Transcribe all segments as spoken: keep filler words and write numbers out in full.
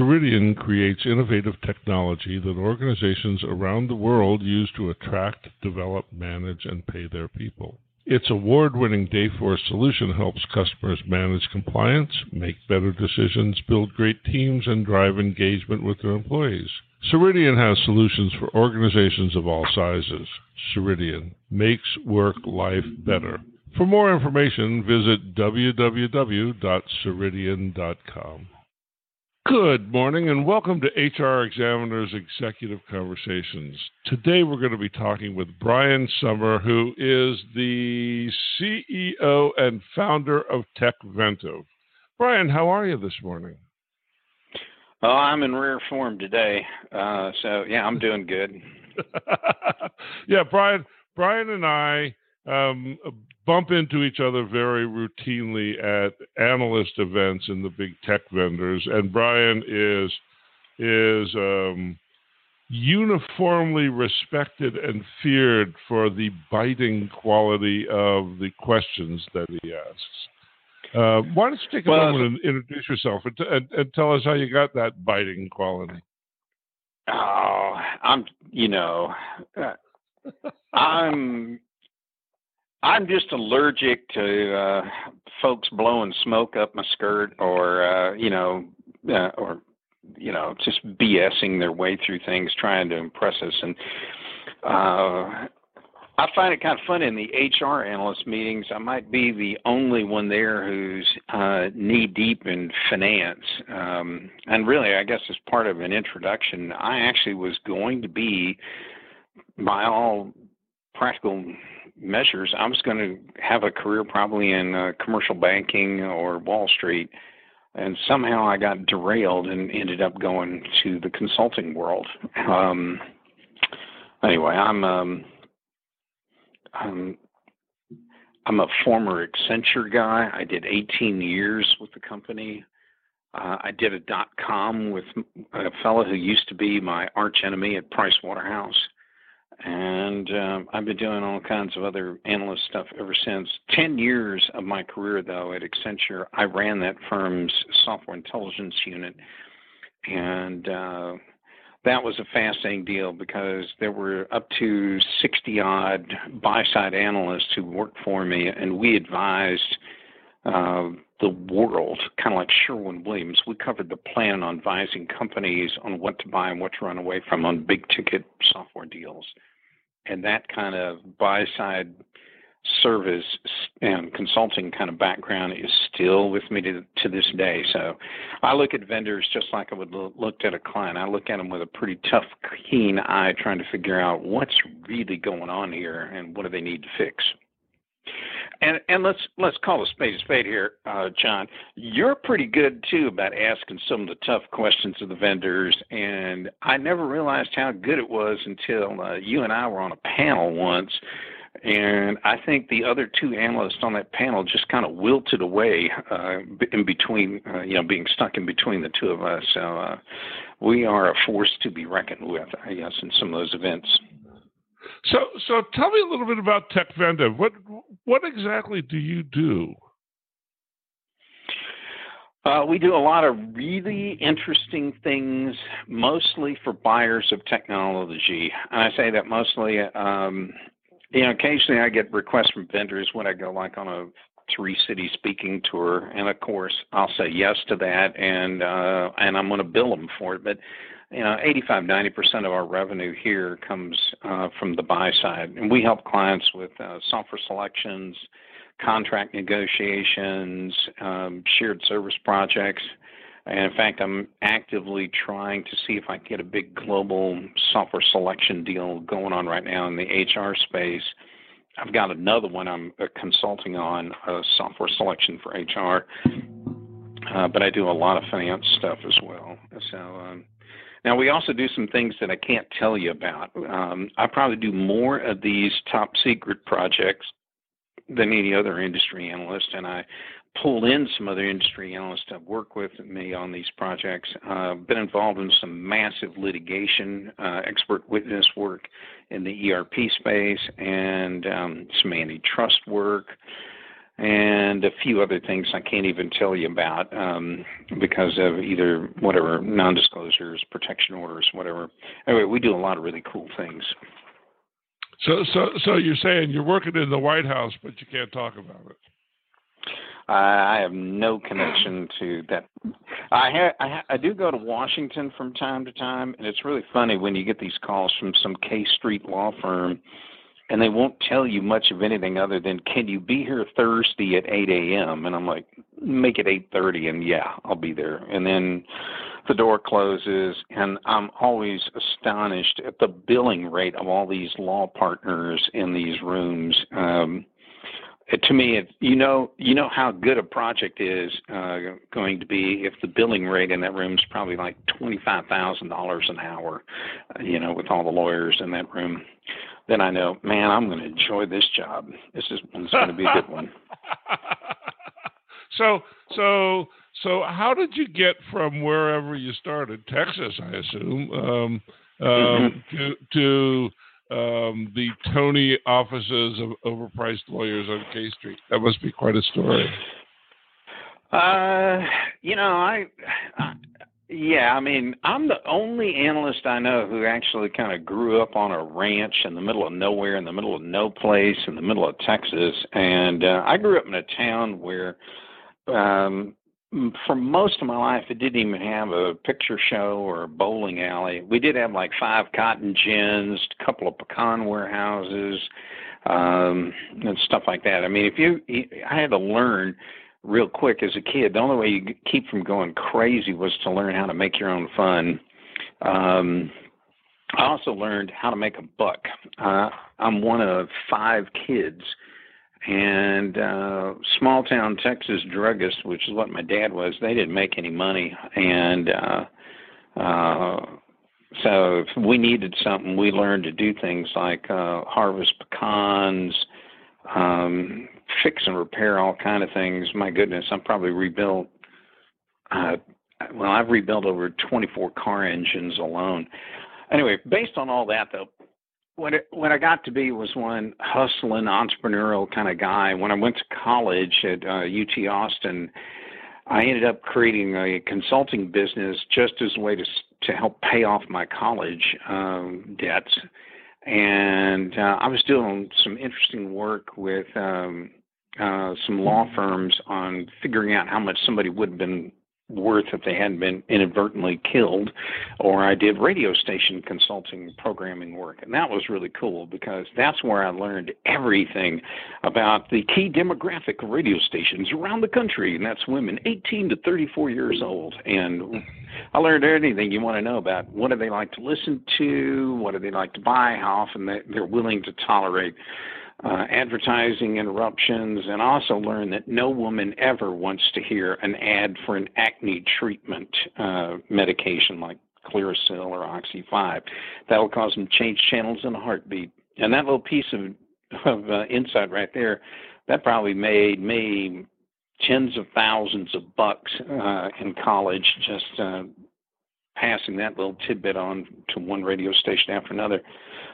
Ceridian creates innovative technology that organizations around the world use to attract, develop, manage, and pay their people. Its award-winning Dayforce solution helps customers manage compliance, make better decisions, build great teams, and drive engagement with their employees. Ceridian has solutions for organizations of all sizes. Ceridian makes work life better. For more information, visit w w w dot ceridian dot com. Good morning and welcome to H R Examiner's Executive Conversations. Today we're going to be talking with Brian Sommer, who is the C E O and founder of TechVento. Brian, how are you this morning? Oh, I'm in rare form today. Uh, so, yeah, I'm doing good. yeah, Brian, Brian and I um, bump into each other very routinely at analyst events in the big tech vendors. And Brian is is um, uniformly respected and feared for the biting quality of the questions that he asks. Uh, why don't you take a well, moment and introduce yourself and, t- and, and tell us how you got that biting quality? Oh, I'm, you know, I'm... I'm just allergic to uh, folks blowing smoke up my skirt, or uh, you know, uh, or you know, just BSing their way through things, trying to impress us. And uh, I find it kind of fun in the H R analyst meetings. I might be the only one there who's uh, knee deep in finance. Um, and really, I guess as part of an introduction, I actually was going to be, by all practical measures, I was going to have a career probably in uh, commercial banking or Wall Street, and somehow I got derailed and ended up going to the consulting world. Um, anyway, I'm, um, I'm I'm a former Accenture guy. I did eighteen years with the company. Uh, I did a dot com with a fellow who used to be my arch enemy at Pricewaterhouse. And um, I've been doing all kinds of other analyst stuff ever since. Ten years of my career, though, at Accenture, I ran that firm's software intelligence unit. And uh, that was a fascinating deal because there were up to sixty-odd buy-side analysts who worked for me, and we advised uh, the world, kind of like Sherwin-Williams. We covered the plan on advising companies on what to buy and what to run away from on big-ticket software deals. And that kind of buy-side service and consulting kind of background is still with me to, to this day. So I look at vendors just like I would look looked at a client. I look at them with a pretty tough, keen eye, trying to figure out what's really going on here and what do they need to fix. And and let's let's call a spade a spade here, uh, John. You're pretty good, too, about asking some of the tough questions of the vendors, and I never realized how good it was until uh, you and I were on a panel once, and I think the other two analysts on that panel just kind of wilted away uh, in between, uh, you know, being stuck in between the two of us. So uh, we are a force to be reckoned with, I guess, in some of those events. So, so tell me a little bit about TechVento. What, what exactly do you do? Uh, we do a lot of really interesting things, mostly for buyers of technology. And I say that mostly. Um, you know, occasionally I get requests from vendors when I go, like, on a three-city speaking tour, and of course I'll say yes to that, and uh, and I'm going to bill them for it, but. You know, eighty-five, ninety percent of our revenue here comes uh, from the buy side. And we help clients with uh, software selections, contract negotiations, um, shared service projects. And in fact, I'm actively trying to see if I can get a big global software selection deal going on right now in the H R space. I've got another one I'm uh, consulting on, uh, software selection for H R. Uh, but I do a lot of finance stuff as well. So, um, now, we also do some things that I can't tell you about. Um, I probably do more of these top secret projects than any other industry analyst, and I pull in some other industry analysts that work with me on these projects. I've uh, been involved in some massive litigation, uh, expert witness work in the E R P space, and um, some antitrust work. and a few other things I can't even tell you about um, because of either whatever, non-disclosures, protection orders, whatever. Anyway, we do a lot of really cool things. So, so, so you're saying you're working in the White House, but you can't talk about it. I have no connection to that. I, ha- I, ha- I do go to Washington from time to time, and it's really funny when you get these calls from some K Street law firm, and they won't tell you much of anything other than, can you be here Thursday at eight a.m.? And I'm like, make it eight thirty, and yeah, I'll be there. And then the door closes, and I'm always astonished at the billing rate of all these law partners in these rooms. Um To me, it, you know, you know how good a project is uh, going to be if the billing rate in that room is probably like twenty-five thousand dollars an hour, uh, you know, with all the lawyers in that room. Then I know, man, I'm going to enjoy this job. This is going to be a good one. so, so, so, how did you get from wherever you started, Texas, I assume, um, um, mm-hmm. to to Um, the Tony offices of overpriced lawyers on K Street? That must be quite a story. Uh, you know, I, I, yeah, I mean, I'm the only analyst I know who actually kind of grew up on a ranch in the middle of nowhere, in the middle of no place, in the middle of Texas. And uh, I grew up in a town where, um, for most of my life, it didn't even have a picture show or a bowling alley. We did have like five cotton gins, a couple of pecan warehouses, um, and stuff like that. I mean, if you, I had to learn real quick as a kid. The only way you keep from going crazy was to learn how to make your own fun. Um, I also learned how to make a buck. Uh, I'm one of five kids. And uh, small-town Texas druggists, which is what my dad was, they didn't make any money. And uh, uh, so if we needed something, we learned to do things like uh, harvest pecans, um, fix and repair all kind of things. My goodness, I'm probably rebuilt. Uh, well, I've rebuilt over twenty-four car engines alone. Anyway, based on all that, though, What, it, what I got to be was one hustling, entrepreneurial kind of guy. When I went to college at uh, U T Austin, I ended up creating a consulting business just as a way to to help pay off my college um, debts. And uh, I was doing some interesting work with um, uh, some law firms on figuring out how much somebody would have been worth if they hadn't been inadvertently killed, or I did radio station consulting programming work. And that was really cool because that's where I learned everything about the key demographic of radio stations around the country, and that's women eighteen to thirty-four years old. And I learned anything you want to know about what do they like to listen to, what do they like to buy, how often they're willing to tolerate Uh, advertising interruptions, and also learned that no woman ever wants to hear an ad for an acne treatment uh, medication like Clearasil or Oxy five. That'll cause them to change channels in a heartbeat. And that little piece of, of uh, insight right there, that probably made me tens of thousands of bucks uh, in college just uh, passing that little tidbit on to one radio station after another.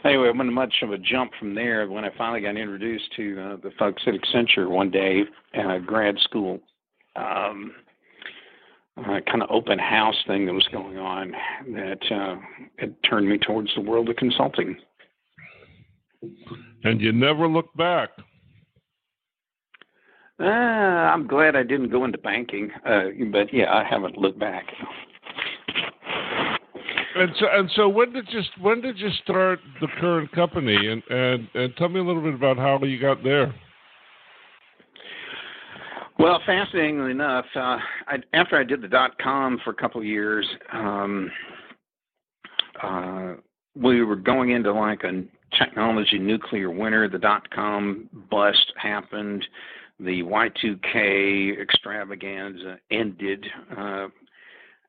Anyway, it wasn't much of a jump from there. When I finally got introduced to uh, the folks at Accenture one day at a grad school, um, uh, kind of open house thing that was going on, that uh, it turned me towards the world of consulting. And you never looked back. Uh, I'm glad I didn't go into banking, uh, but yeah, I haven't looked back. And so, and so, when did you when did you start the current company? And, and and tell me a little bit about how you got there. Well, fascinatingly enough, uh, I, after I did the dot com for a couple of years, um, uh, we were going into like a technology nuclear winter. The dot com bust happened. The Y two K extravaganza ended. Uh,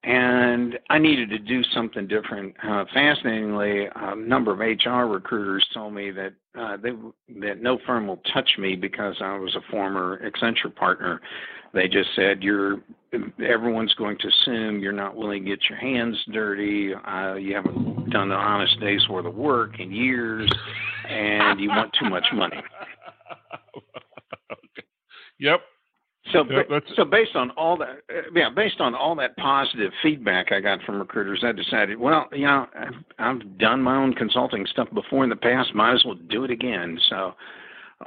And I needed to do something different. Uh, fascinatingly, a number of H R recruiters told me that uh, they, that no firm will touch me because I was a former Accenture partner. They just said, "You're everyone's going to assume you're not willing to get your hands dirty. Uh, you haven't done an honest day's worth of work in years, and you want too much money." Yep. So, yeah, so based on all that, yeah, based on all that positive feedback I got from recruiters, I decided, well, you know, I've done my own consulting stuff before in the past. Might as well do it again. So,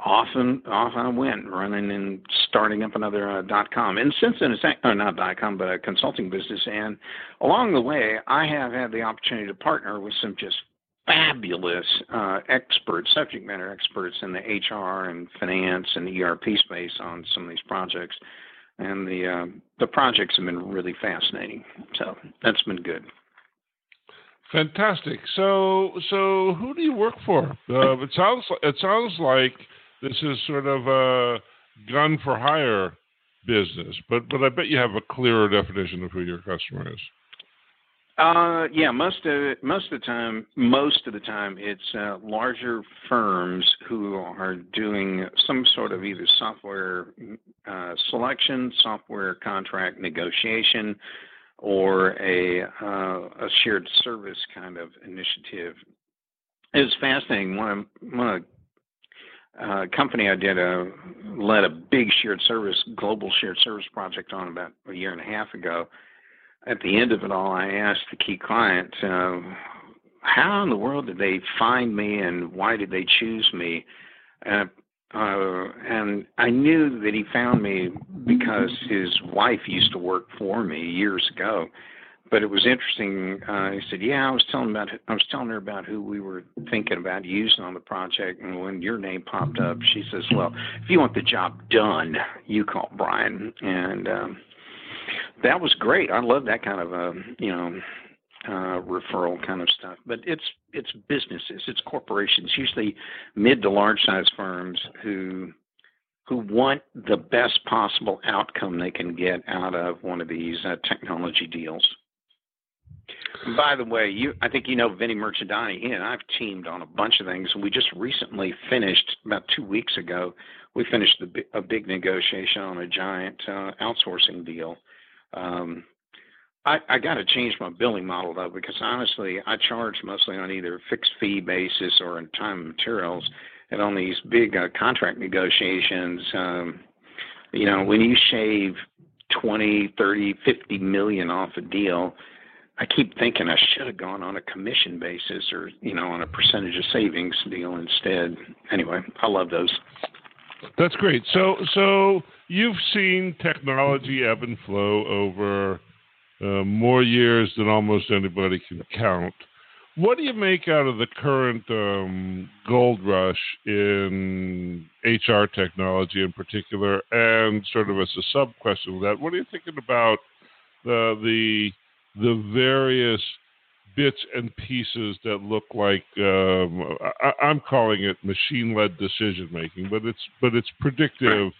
off and off I went, running and starting up another uh, dot com. And since then, it's or not dot com, but a consulting business. And along the way, I have had the opportunity to partner with some just fabulous uh, experts, subject matter experts in the H R and finance and E R P space on some of these projects, and the uh, the projects have been really fascinating. So that's been good. Fantastic. So so who do you work for? Uh, it sounds it sounds like this is sort of a gun for hire business, but but I bet you have a clearer definition of who your customer is. Uh, yeah, most of it, most of the time, most of the time, it's uh, larger firms who are doing some sort of either software uh, selection, software contract negotiation, or a uh, a shared service kind of initiative. It's fascinating. One one uh, company I did a led a big shared service, global shared service project on about a year and a half ago. At the end of it all, I asked the key client, uh, how in the world did they find me and why did they choose me? Uh, uh, and I knew that he found me because his wife used to work for me years ago. But it was interesting. Uh, he said, yeah, I was telling about, I was telling her about who we were thinking about using on the project. And when your name popped up, she says, well, if you want the job done, you call Brian. And um, that was great. I love that kind of, uh, you know, uh, referral kind of stuff. But it's it's businesses, it's corporations, usually mid to large size firms who who want the best possible outcome they can get out of one of these uh, technology deals. And by the way, you I think you know Vinnie Marchedani. He and I've teamed on a bunch of things. We just recently finished about two weeks ago. We finished the, a big negotiation on a giant uh, outsourcing deal. Um, I, I got to change my billing model, though, because honestly, I charge mostly on either a fixed fee basis or in time and materials. And on these big uh, contract negotiations, um, you know, when you shave twenty, thirty, fifty million off a deal, I keep thinking I should have gone on a commission basis or, you know, on a percentage of savings deal instead. Anyway, I love those. That's great. So, so you've seen technology ebb and flow over uh, more years than almost anybody can count. What do you make out of the current um, gold rush in H R technology in particular? And sort of as a sub question of that, what are you thinking about the the the various bits and pieces that look like um, I, I'm calling it machine-led decision making, but it's but it's predictive,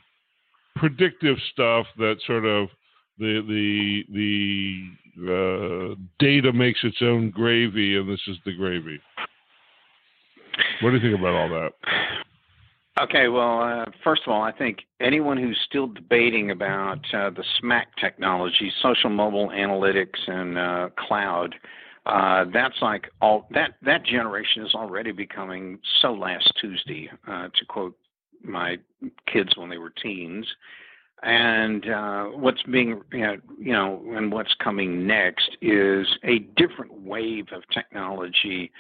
predictive stuff that sort of the the the uh, data makes its own gravy, and this is the gravy. What do you think about all that? Okay, well, uh, first of all, I think anyone who's still debating about uh, the SMAC technology, social, mobile, analytics, and uh, cloud. Uh, that's like all that that generation is already becoming so last Tuesday, uh, to quote my kids when they were teens. And uh, what's being, you know, you know, and what's coming next is a different wave of technology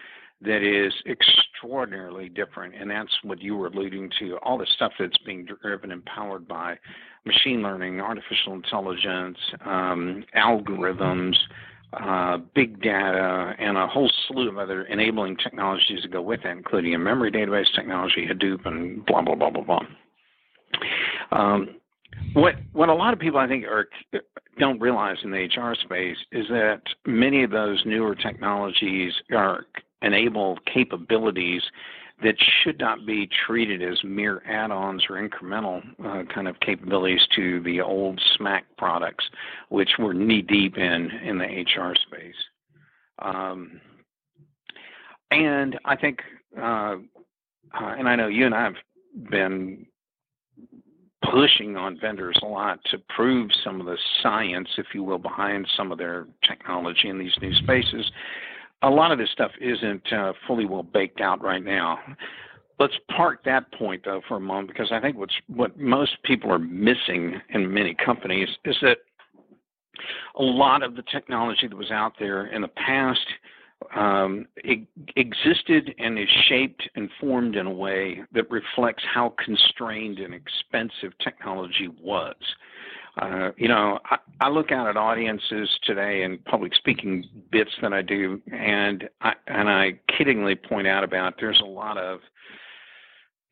that is extraordinarily different. And that's what you were alluding to, all the stuff that's being driven and powered by machine learning, artificial intelligence, um, algorithms. Uh, big data, and a whole slew of other enabling technologies that go with that, including a memory database technology, Hadoop, and blah, blah, blah, blah, blah. Um, what what a lot of people, I think, are, don't realize in the H R space is that many of those newer technologies are enable capabilities that should not be treated as mere add-ons or incremental uh, kind of capabilities to the old SMAC products, which we're knee-deep in in the H R space. Um, and I think, uh, uh, and I know you and I have been pushing on vendors a lot to prove some of the science, if you will, behind some of their technology in these new spaces. A lot of this stuff isn't uh, fully well baked out right now, let's park that point though for a moment, because I think what's what most people are missing in many companies is that a lot of the technology that was out there in the past um, it existed and is shaped and formed in a way that reflects how constrained and expensive technology was. Uh, you know, I, I look out at audiences today and public speaking bits that I do, and I, and I kiddingly point out about there's a lot of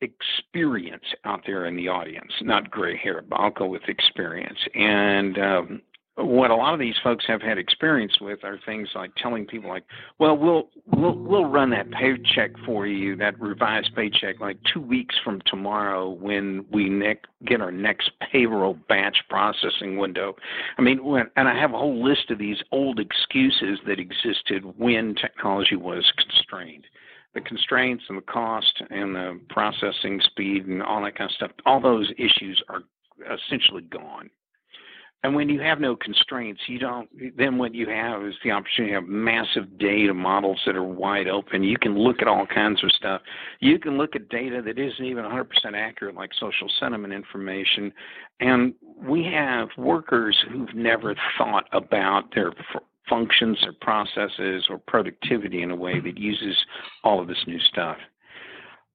experience out there in the audience, not gray hair, but I'll go with experience. And um, what a lot of these folks have had experience with are things like telling people like, well, we'll we'll, we'll run that paycheck for you, that revised paycheck, like two weeks from tomorrow when we next get our next payroll batch processing window. I mean, when, and I have a whole list of these old excuses that existed when technology was constrained. The constraints and the cost and the processing speed and all that kind of stuff, all those issues are essentially gone. And when you have no constraints, you don't, then what you have is the opportunity to have massive data models that are wide open. You can look at all kinds of stuff. You can look at data that isn't even one hundred percent accurate, like social sentiment information. And we have workers who've never thought about their f- functions or processes or productivity in a way that uses all of this new stuff.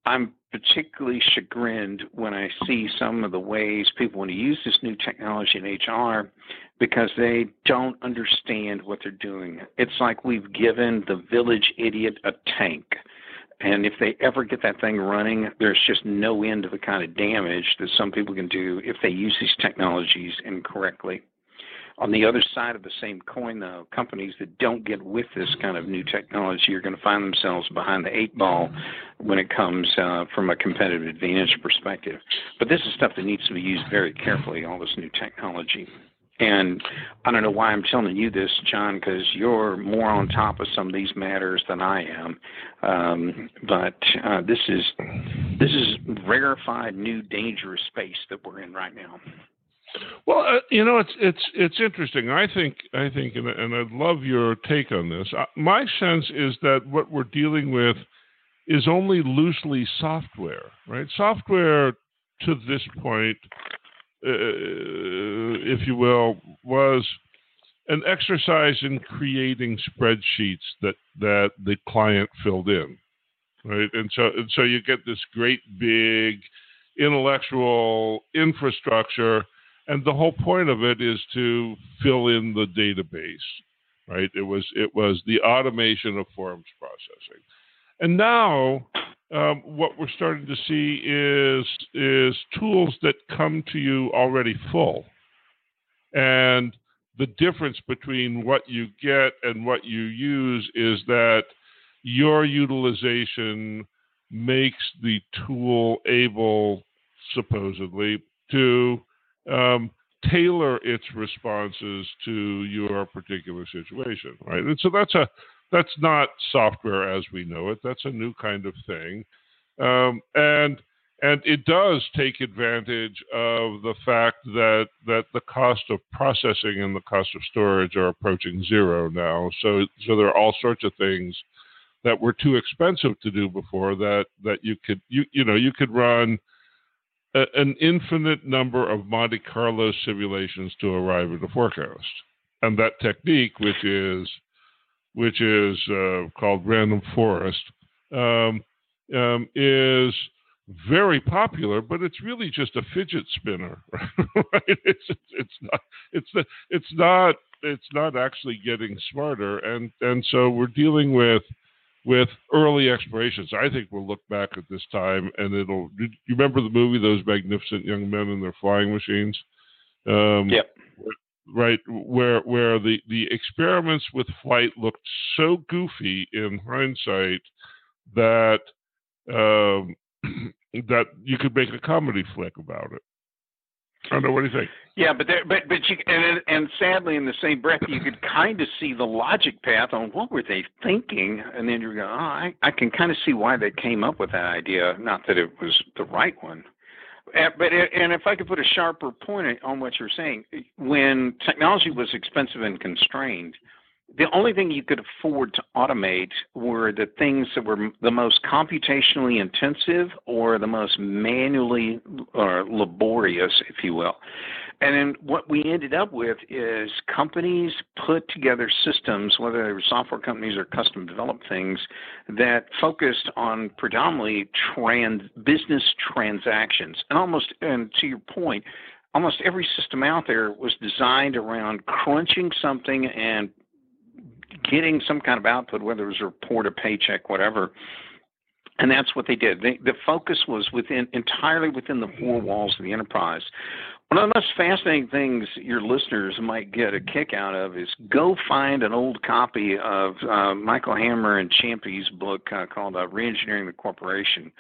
I'm particularly chagrined when I see some of the ways people want to use this new technology in H R because they don't understand what they're doing. It's like we've given the village idiot a tank. And if they ever get that thing running, there's just no end to the kind of damage that some people can do if they use these technologies incorrectly. On the other side of the same coin, though, companies that don't get with this kind of new technology are going to find themselves behind the eight ball when it comes uh, from a competitive advantage perspective. But this is stuff that needs to be used very carefully, all this new technology. And I don't know why I'm telling you this, John, because you're more on top of some of these matters than I am. Um, but uh, this is this is rarefied, new, dangerous space that we're in right now. Well, uh, you know, it's it's it's interesting. I think I think, and, and I'd love your take on this. Uh, my sense is that what we're dealing with is only loosely software, right? Software to this point, uh, if you will, was an exercise in creating spreadsheets that, that the client filled in, right? And so and so you get this great big intellectual infrastructure. And the whole point of it is to fill in the database, right? It was it was the automation of forms processing. And now um, what we're starting to see is, is tools that come to you already full. And the difference between what you get and what you use is that your utilization makes the tool able, supposedly, to Um, tailor its responses to your particular situation, right? And so that's a that's not software as we know it. That's a new kind of thing, um, and and it does take advantage of the fact that that the cost of processing and the cost of storage are approaching zero now. So so there are all sorts of things that were too expensive to do before that that you could you you know you could run an infinite number of Monte Carlo simulations to arrive at a forecast. And that technique, which is which is uh, called Random Forest, um, um, is very popular, but it's really just a fidget spinner, right? It's it's not it's the, it's not it's not actually getting smarter, and and so we're dealing with. with early explorations. I think we'll look back at this time and it'll, you remember the movie, Those Magnificent Young Men and Their Flying Machines? Um, yep. Right. Where, where the, the experiments with flight looked so goofy in hindsight that, um, that you could make a comedy flick about it. I don't know. What do you think? Yeah, but there, but but you and and sadly, in the same breath, you could kind of see the logic path on what were they thinking, and then you're going, oh, I, I can kind of see why they came up with that idea. Not that it was the right one, but it, and if I could put a sharper point on what you're saying, when technology was expensive and constrained, the only thing you could afford to automate were the things that were the most computationally intensive or the most manually or laborious, if you will. And then what we ended up with is companies put together systems, whether they were software companies or custom developed things, that focused on predominantly trans, business transactions. And almost, and to your point, almost every system out there was designed around crunching something and getting some kind of output, whether it was a report, a paycheck, whatever. And that's what they did. They, the focus was within entirely within the four walls of the enterprise. One of the most fascinating things your listeners might get a kick out of is go find an old copy of uh, Michael Hammer and Champy's book uh, called uh, Reengineering the Corporation.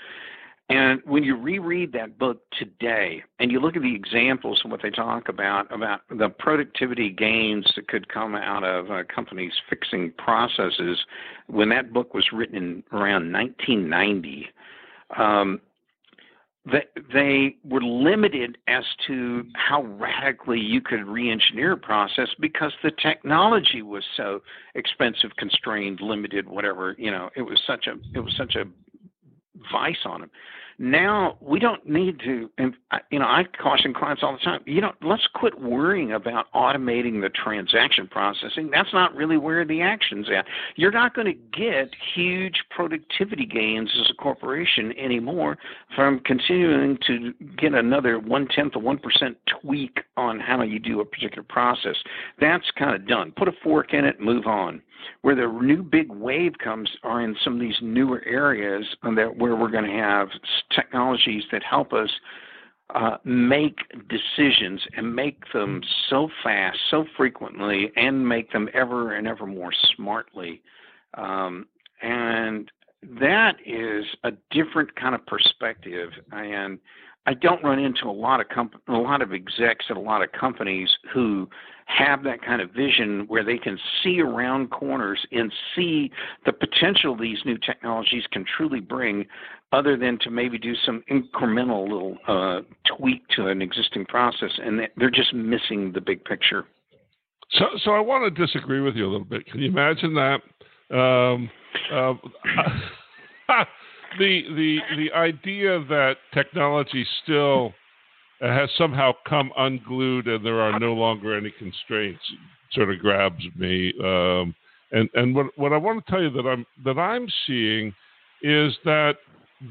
And when you reread that book today and you look at the examples of what they talk about, about the productivity gains that could come out of uh, companies fixing processes, when that book was written in around nineteen ninety, um, they, they were limited as to how radically you could reengineer a process because the technology was so expensive, constrained, limited, whatever, you know, it was such a, it was such a, vice on them. Now we don't need to, and you know, I caution clients all the time. You know, let's quit worrying about automating the transaction processing. That's not really where the action's at. You're not going to get huge productivity gains as a corporation anymore from continuing to get another one tenth of one percent tweak on how you do a particular process. That's kind of done. Put a fork in it, move on. Where the new big wave comes are in some of these newer areas that where we're going to have technologies that help us uh, make decisions and make them so fast, so frequently, and make them ever and ever more smartly. Um, and that is a different kind of perspective. And I don't run into a lot of comp- a lot of execs at a lot of companies who have that kind of vision where they can see around corners and see the potential these new technologies can truly bring, other than to maybe do some incremental little uh, tweak to an existing process, and they're just missing the big picture. So, so I want to disagree with you a little bit. Can you imagine that? Um, uh, The, the the idea that technology still has somehow come unglued and there are no longer any constraints sort of grabs me. Um, and and what what I want to tell you that I'm that I'm seeing is that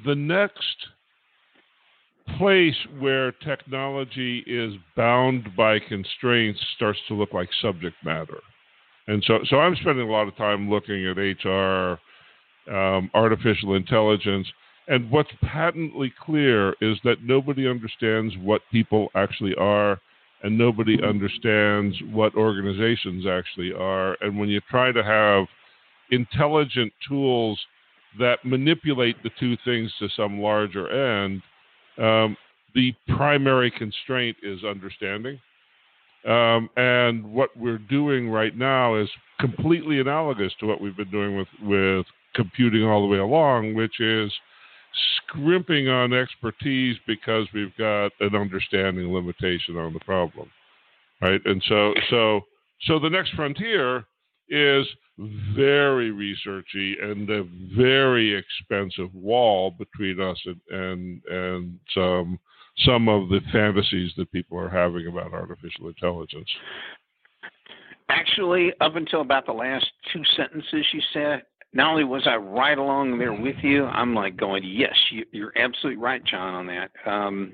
the next place where technology is bound by constraints starts to look like subject matter. And so so I'm spending a lot of time looking at H R. Um, artificial intelligence, and what's patently clear is that nobody understands what people actually are, and nobody understands what organizations actually are. And when you try to have intelligent tools that manipulate the two things to some larger end, um, the primary constraint is understanding. Um, and what we're doing right now is completely analogous to what we've been doing with, with computing all the way along, which is scrimping on expertise because we've got an understanding limitation on the problem, right? And so, so, so the next frontier is very researchy and a very expensive wall between us and and, and some some of the fantasies that people are having about artificial intelligence. Actually, up until about the last two sentences you said, not only was I right along there with you, I'm like going, yes, you, you're absolutely right, John, on that. Um,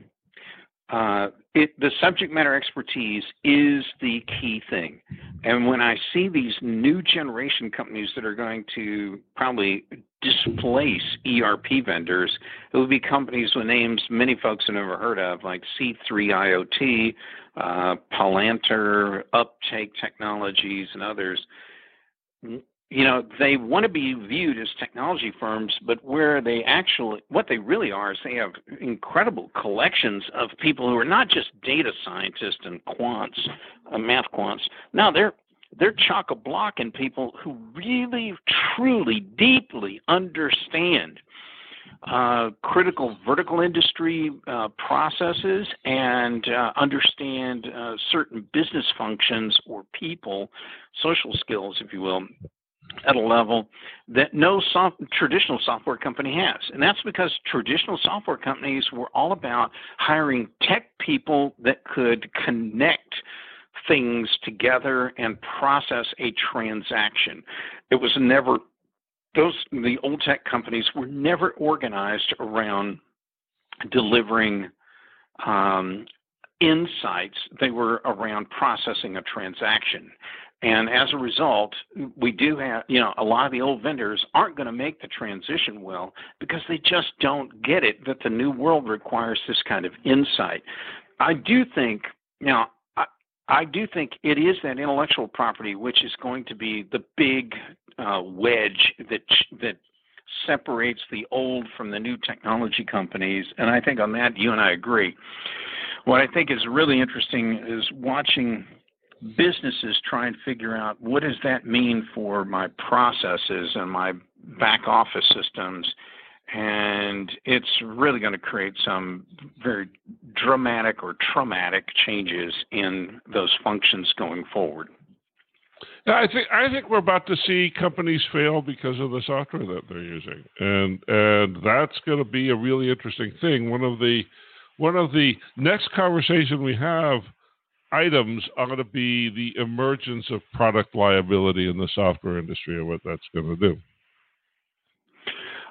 uh, it, the subject matter expertise is the key thing. And when I see these new generation companies that are going to probably displace E R P vendors, it will be companies with names many folks have never heard of, like C three I O T, uh, Palantir, Uptake Technologies, and others. You know, they want to be viewed as technology firms, but where they actually, what they really are is they have incredible collections of people who are not just data scientists and quants, uh, math quants. No, they're they're chock-a-block in people who really, truly, deeply understand uh, critical vertical industry uh, processes and uh, understand uh, certain business functions or people, social skills, if you will, at a level that no soft, traditional software company has. And that's because traditional software companies were all about hiring tech people that could connect things together and process a transaction. It was never, those, the old tech companies were never organized around delivering um, insights. They were around processing a transaction. And as a result, we do have, you know, a lot of the old vendors aren't going to make the transition well because they just don't get it that the new world requires this kind of insight. I do think, you know, I, I do think it is that intellectual property which is going to be the big uh, wedge that that separates the old from the new technology companies. And I think on that, you and I agree. What I think is really interesting is watching businesses try and figure out what does that mean for my processes and my back office systems, and it's really going to create some very dramatic or traumatic changes in those functions going forward. I think I think we're about to see companies fail because of the software that they're using, and and that's going to be a really interesting thing. One of the one of the next conversation we have. Items are going to be the emergence of product liability in the software industry and what that's going to do.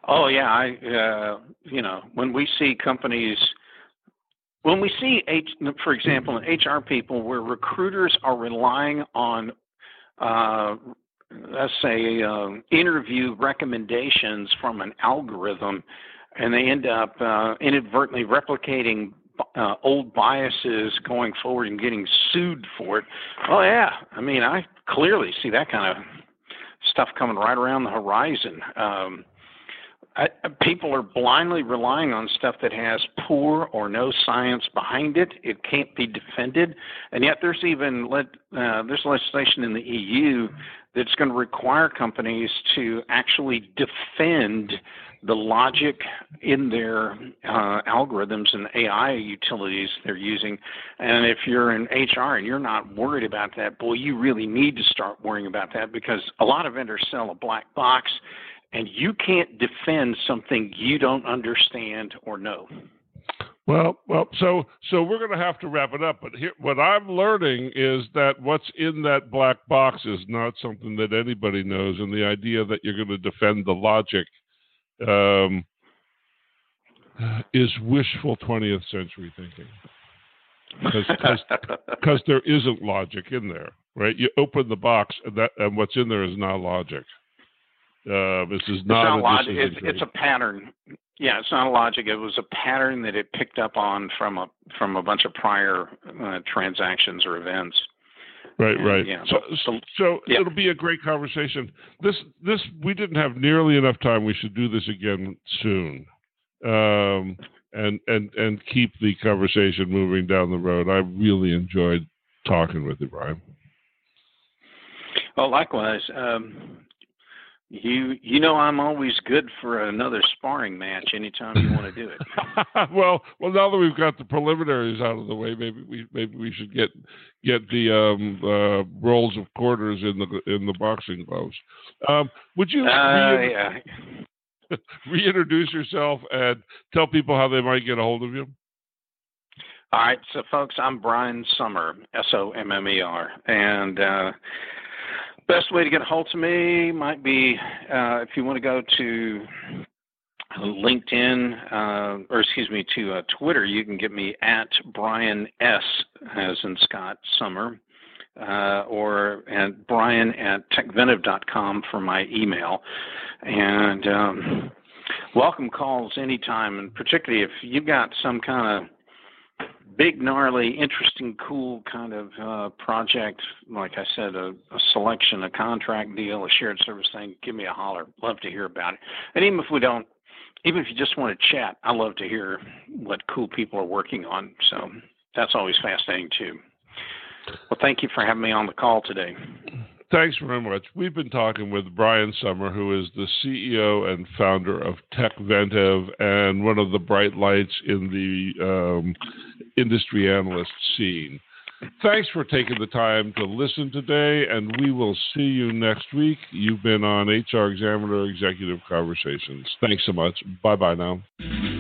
Oh yeah, I uh, you know when we see companies, when we see H, for example, in H R people where recruiters are relying on, uh, let's say, um, interview recommendations from an algorithm, and they end up uh, inadvertently replicating. Uh, old biases going forward and getting sued for it. Oh yeah, I mean, I clearly see that kind of stuff coming right around the horizon. Um, I, people are blindly relying on stuff that has poor or no science behind it. It can't be defended, and yet there's even let uh, there's legislation in the E U that's going to require companies to actually defend the logic in their uh, algorithms and A I utilities they're using. And if you're in H R and you're not worried about that, boy, you really need to start worrying about that because a lot of vendors sell a black box and you can't defend something you don't understand or know. Well, well, so so we're going to have to wrap it up. But here, what I'm learning is that what's in that black box is not something that anybody knows. And the idea that you're going to defend the logic Um, is wishful twentieth century thinking, because there isn't logic in there, right? You open the box, and that and what's in there is not logic. Uh, this is not, not logic. It's, it's a pattern. Yeah, it's not logic. It was a pattern that it picked up on from a from a bunch of prior uh, transactions or events. Right, and, right. Yeah, so, so, so yeah. It'll be a great conversation. This, this, we didn't have nearly enough time. We should do this again soon, um, and and and keep the conversation moving down the road. I really enjoyed talking with you, Brian. Well, likewise. Um, you you know I'm always good for another sparring match anytime you want to do it. well, well, now that we've got the preliminaries out of the way, maybe we maybe we should get get the um, uh, rolls of quarters in the in the boxing gloves. Um, would you uh, re- yeah. reintroduce yourself and tell people how they might get a hold of you? All right, so folks, I'm Brian Sommer, S O M M E R, and. Uh, Best way to get a hold of me might be uh, if you want to go to LinkedIn, uh, or excuse me, to uh, Twitter, you can get me at Brian S, as in Scott Summer, uh, or at Brian at tech vento dot com for my email. And um, welcome calls anytime, and particularly if you've got some kind of big, gnarly, interesting, cool kind of uh, project. Like I said, a, a selection, a contract deal, a shared service thing. Give me a holler. Love to hear about it. And even if we don't, even if you just want to chat, I love to hear what cool people are working on. So that's always fascinating too. Well, thank you for having me on the call today. Thanks very much. We've been talking with Brian Sommer, who is the C E O and founder of TechVento and one of the bright lights in the um, industry analyst scene. Thanks for taking the time to listen today, and we will see you next week. You've been on H R Examiner Executive Conversations. Thanks so much. Bye-bye now.